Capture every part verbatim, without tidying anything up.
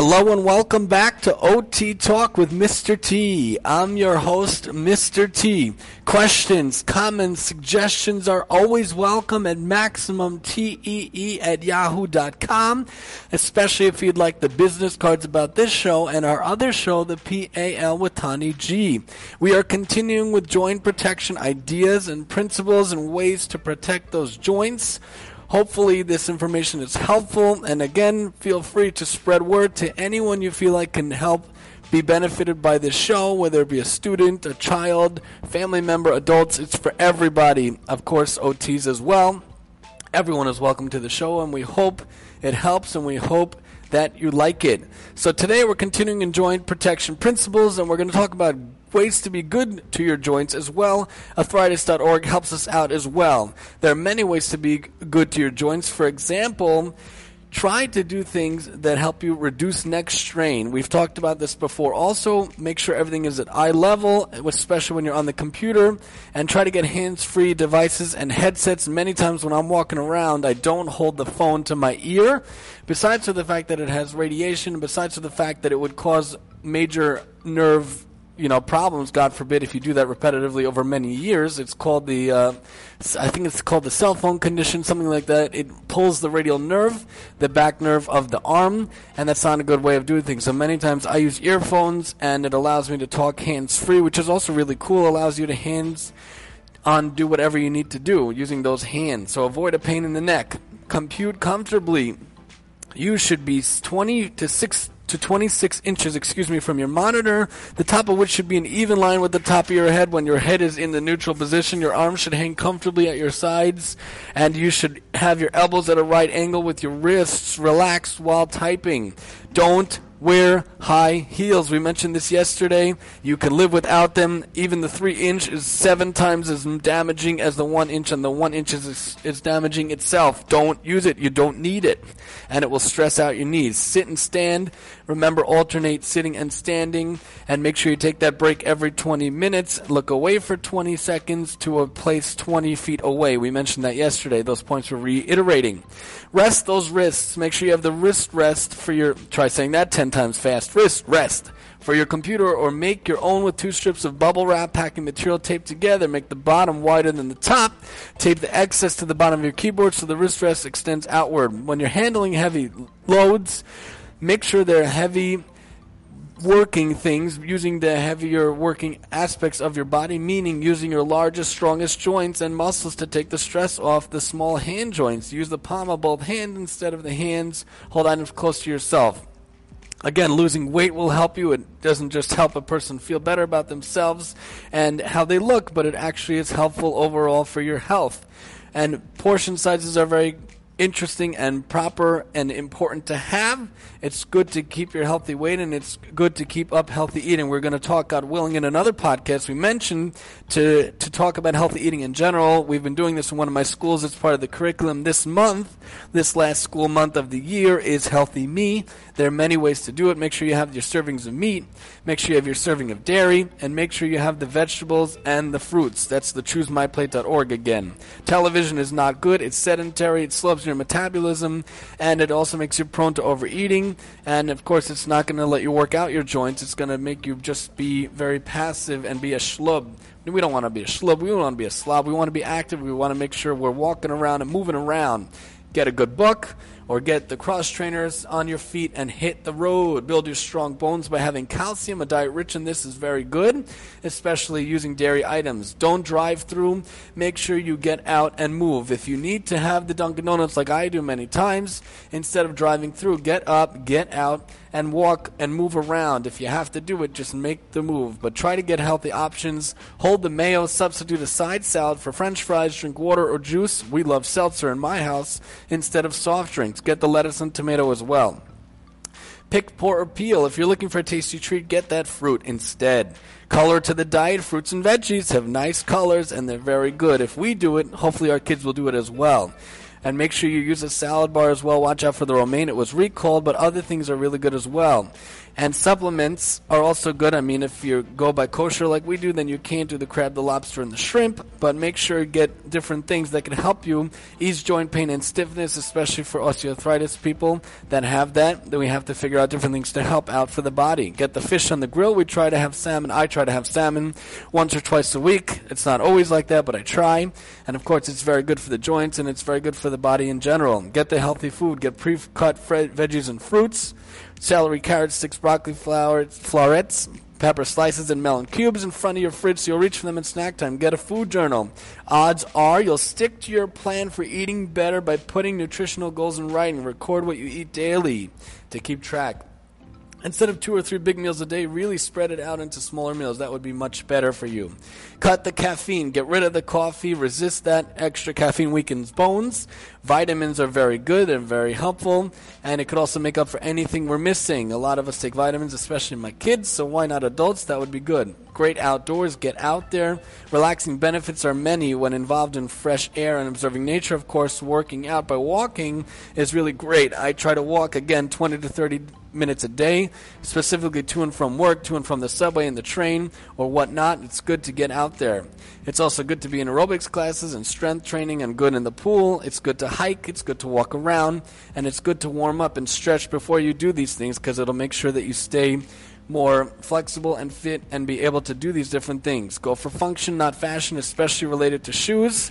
Hello and welcome back to O T Talk with Mister T. I'm your host, Mister T. Questions, comments, suggestions are always welcome at maximum T E E at yahoo dot com, especially if you'd like the business cards about this show and our other show, the P A L with Tani G. We are continuing with joint protection ideas and principles and ways to protect those joints. Hopefully this information is helpful, and again, feel free to spread word to anyone you feel like can help be benefited by this show, whether it be a student, a child, family member, adults. It's for everybody, of course, O Ts as well. Everyone is welcome to the show, and we hope it helps, and we hope that you like it. So today we're continuing in joint protection principles, and we're going to talk about ways to be good to your joints as well. Arthritis dot org helps us out as well. There are many ways to be good to your joints. For example, try to do things that help you reduce neck strain. We've talked about this before. Also, make sure everything is at eye level, especially when you're on the computer, and try to get hands-free devices and headsets. Many times when I'm walking around, I don't hold the phone to my ear, besides for the fact that it has radiation, besides for the fact that it would cause major nerve You know, problems, God forbid, if you do that repetitively over many years. It's called the, uh, I think it's called the cell phone condition, something like that. It pulls the radial nerve, the back nerve of the arm, and that's not a good way of doing things. So many times I use earphones, and it allows me to talk hands-free, which is also really cool. Allows you to hands-on do whatever you need to do using those hands. So avoid a pain in the neck. Compute comfortably. You should be twenty to six to twenty-six inches, excuse me, from your monitor, the top of which should be in even line with the top of your head. When your head is in the neutral position, your arms should hang comfortably at your sides, and you should have your elbows at a right angle with your wrists relaxed while typing. Don't wear high heels. We mentioned this yesterday. You can live without them. Even the three inch is seven times as damaging as the one inch, and the one inch is, is damaging itself. Don't use it. You don't need it, and it will stress out your knees. Sit and stand. Remember, alternate sitting and standing, and make sure you take that break every twenty minutes. Look away for twenty seconds to a place twenty feet away. We mentioned that yesterday. Those points we're reiterating. Rest those wrists. Make sure you have the wrist rest for your, try saying that ten times fast. Wrist rest for your computer, or make your own with two strips of bubble wrap packing material taped together. Make the bottom wider than the top. Tape the excess to the bottom of your keyboard so the wrist rest extends outward. When you're handling heavy loads, make sure they're heavy working things, using the heavier working aspects of your body, meaning using your largest, strongest joints and muscles to take the stress off the small hand joints. Use the palm of both hands instead of the hands. Hold items close to yourself. Again, losing weight will help you. It doesn't just help a person feel better about themselves and how they look, but it actually is helpful overall for your health. And portion sizes are very interesting and proper and important to have. It's good to keep your healthy weight, and it's good to keep up healthy eating. We're going to talk, God willing, in another podcast we mentioned to to talk about healthy eating in general. We've been doing this in one of my schools. It's part of the curriculum this month. This last school month of the year is Healthy Me. There are many ways to do it. Make sure you have your servings of meat. Make sure you have your serving of dairy, and make sure you have the vegetables and the fruits. That's the choose my plate dot org again. Television is not good. It's sedentary. It slows your metabolism, and it also makes you prone to overeating, and of course it's not going to let you work out your joints. It's going to make you just be very passive and be a schlub. We don't want to be a schlub. We don't want to be a slob. We want to be active. We want to make sure we're walking around and moving around. Get a good book, or get the cross trainers on your feet and hit the road. Build your strong bones by having calcium. A diet rich in this is very good, especially using dairy items. Don't drive through. Make sure you get out and move. If you need to have the Dunkin' Donuts like I do many times, instead of driving through, get up, get out, and walk and move around. If you have to do it, just make the move. But try to get healthy options. Hold the mayo. Substitute a side salad for French fries. Drink water or juice. We love seltzer in my house instead of soft drinks. Get the lettuce and tomato as well. Pick, pour, or peel. If you're looking for a tasty treat, get that fruit instead. Color to the diet. Fruits and veggies have nice colors, and they're very good. If we do it, hopefully our kids will do it as well. And make sure you use a salad bar as well. Watch out for the romaine. It was recalled, but other things are really good as well. And supplements are also good. I mean, if you go by kosher like we do, then you can't do the crab, the lobster, and the shrimp. But make sure you get different things that can help you ease joint pain and stiffness, especially for osteoarthritis people that have that. Then we have to figure out different things to help out for the body. Get the fish on the grill. We try to have salmon. I try to have salmon once or twice a week. It's not always like that, but I try. And, of course, it's very good for the joints, and it's very good for the body in general. Get the healthy food. Get pre-cut fre- veggies and fruits. Celery, carrots, sticks, broccoli, flowers, florets, pepper slices, and melon cubes in front of your fridge so you'll reach for them at snack time. Get a food journal. Odds are you'll stick to your plan for eating better by putting nutritional goals in writing. Record what you eat daily to keep track. Instead of two or three big meals a day, really spread it out into smaller meals. That would be much better for you. Cut the caffeine. Get rid of the coffee. Resist that. Extra caffeine weakens bones. Vitamins are very good and very helpful. And it could also make up for anything we're missing. A lot of us take vitamins, especially my kids, so why not adults? That would be good. Great outdoors. Get out there. Relaxing benefits are many when involved in fresh air and observing nature. Of course, working out by walking is really great. I try to walk, again, twenty to thirty minutes a day, specifically to and from work, to and from the subway and the train or whatnot. It's good to get out there. It's also good to be in aerobics classes and strength training and good in the pool. It's good to hike. It's good to walk around. And it's good to warm up and stretch before you do these things because it'll make sure that you stay more flexible and fit and be able to do these different things. Go for function, not fashion, especially related to shoes.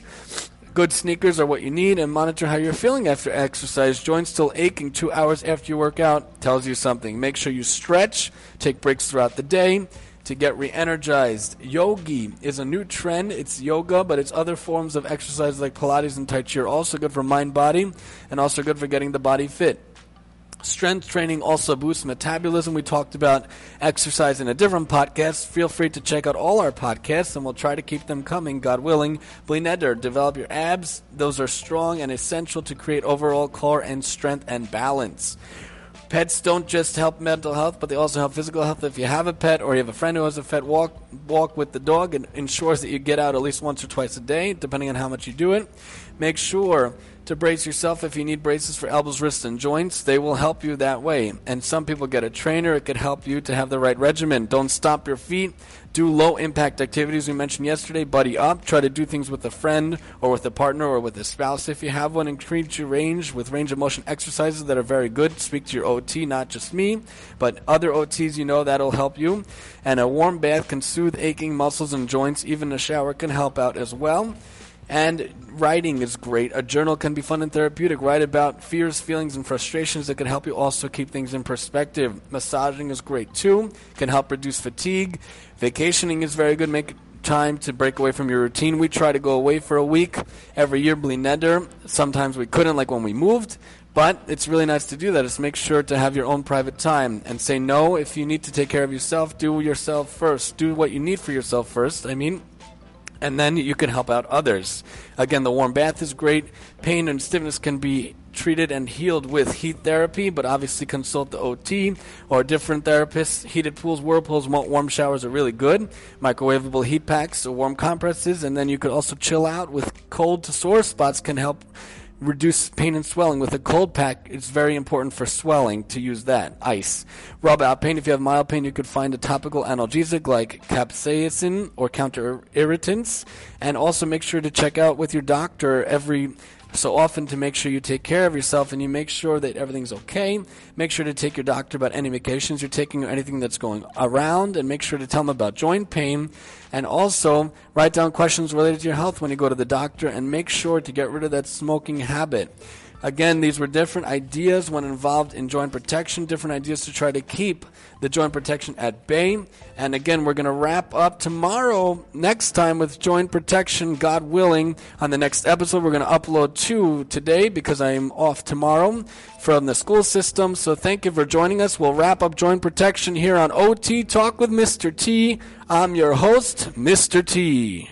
Good sneakers are what you need, and monitor how you're feeling after exercise. Joints still aching two hours after you work out tells you something. Make sure you stretch, take breaks throughout the day to get re-energized. Yogi is a new trend. It's yoga, but it's other forms of exercise like Pilates and Tai Chi are also good for mind-body and also good for getting the body fit. Strength training also boosts metabolism. We talked about exercise in a different podcast. Feel free to check out all our podcasts, and we'll try to keep them coming, God willing. Blineder, develop your abs. Those are strong and essential to create overall core and strength and balance. Pets don't just help mental health, but they also help physical health. If you have a pet or you have a friend who has a pet, walk walk with the dog. It ensures that you get out at least once or twice a day, depending on how much you do it. Make sure to brace yourself if you need braces for elbows, wrists, and joints. They will help you that way. And some people get a trainer. It could help you to have the right regimen. Don't stop your feet. Do low-impact activities we mentioned yesterday. Buddy up. Try to do things with a friend or with a partner or with a spouse if you have one. Increase your range with range of motion exercises that are very good. Speak to your O T, not just me, but other O Ts you know that will help you. And a warm bath can soothe aching muscles and joints. Even a shower can help out as well. And writing is great. A journal can be fun and therapeutic. Write about fears, feelings, and frustrations that can help you also keep things in perspective. Massaging is great too. Can help reduce fatigue. Vacationing is very good. Make time to break away from your routine. We try to go away for a week every year, Blineder. Sometimes we couldn't, like when we moved. But it's really nice to do that. Just make sure to have your own private time and say no if you need to take care of yourself. Do yourself first. Do what you need for yourself first. I mean... And then you can help out others. Again, the warm bath is great. Pain and stiffness can be treated and healed with heat therapy, but obviously consult the O T or different therapists. Heated pools, whirlpools, warm showers are really good. Microwavable heat packs or warm compresses. And then you could also chill out with cold to sore spots can help reduce pain and swelling. With a cold pack, it's very important for swelling to use that. Ice. Rub out pain. If you have mild pain, you could find a topical analgesic like capsaicin or counter irritants. And also make sure to check out with your doctor every so often to make sure you take care of yourself and you make sure that everything's okay. Make sure to take your doctor about any medications you're taking or anything that's going around, and make sure to tell them about joint pain. And also write down questions related to your health when you go to the doctor, and make sure to get rid of that smoking habit. Again, these were different ideas when involved in joint protection, different ideas to try to keep the joint protection at bay. And again, we're going to wrap up tomorrow, next time, with joint protection, God willing. On the next episode, we're going to upload two today because I am off tomorrow from the school system. So thank you for joining us. We'll wrap up joint protection here on O T Talk with Mister T. I'm your host, Mister T.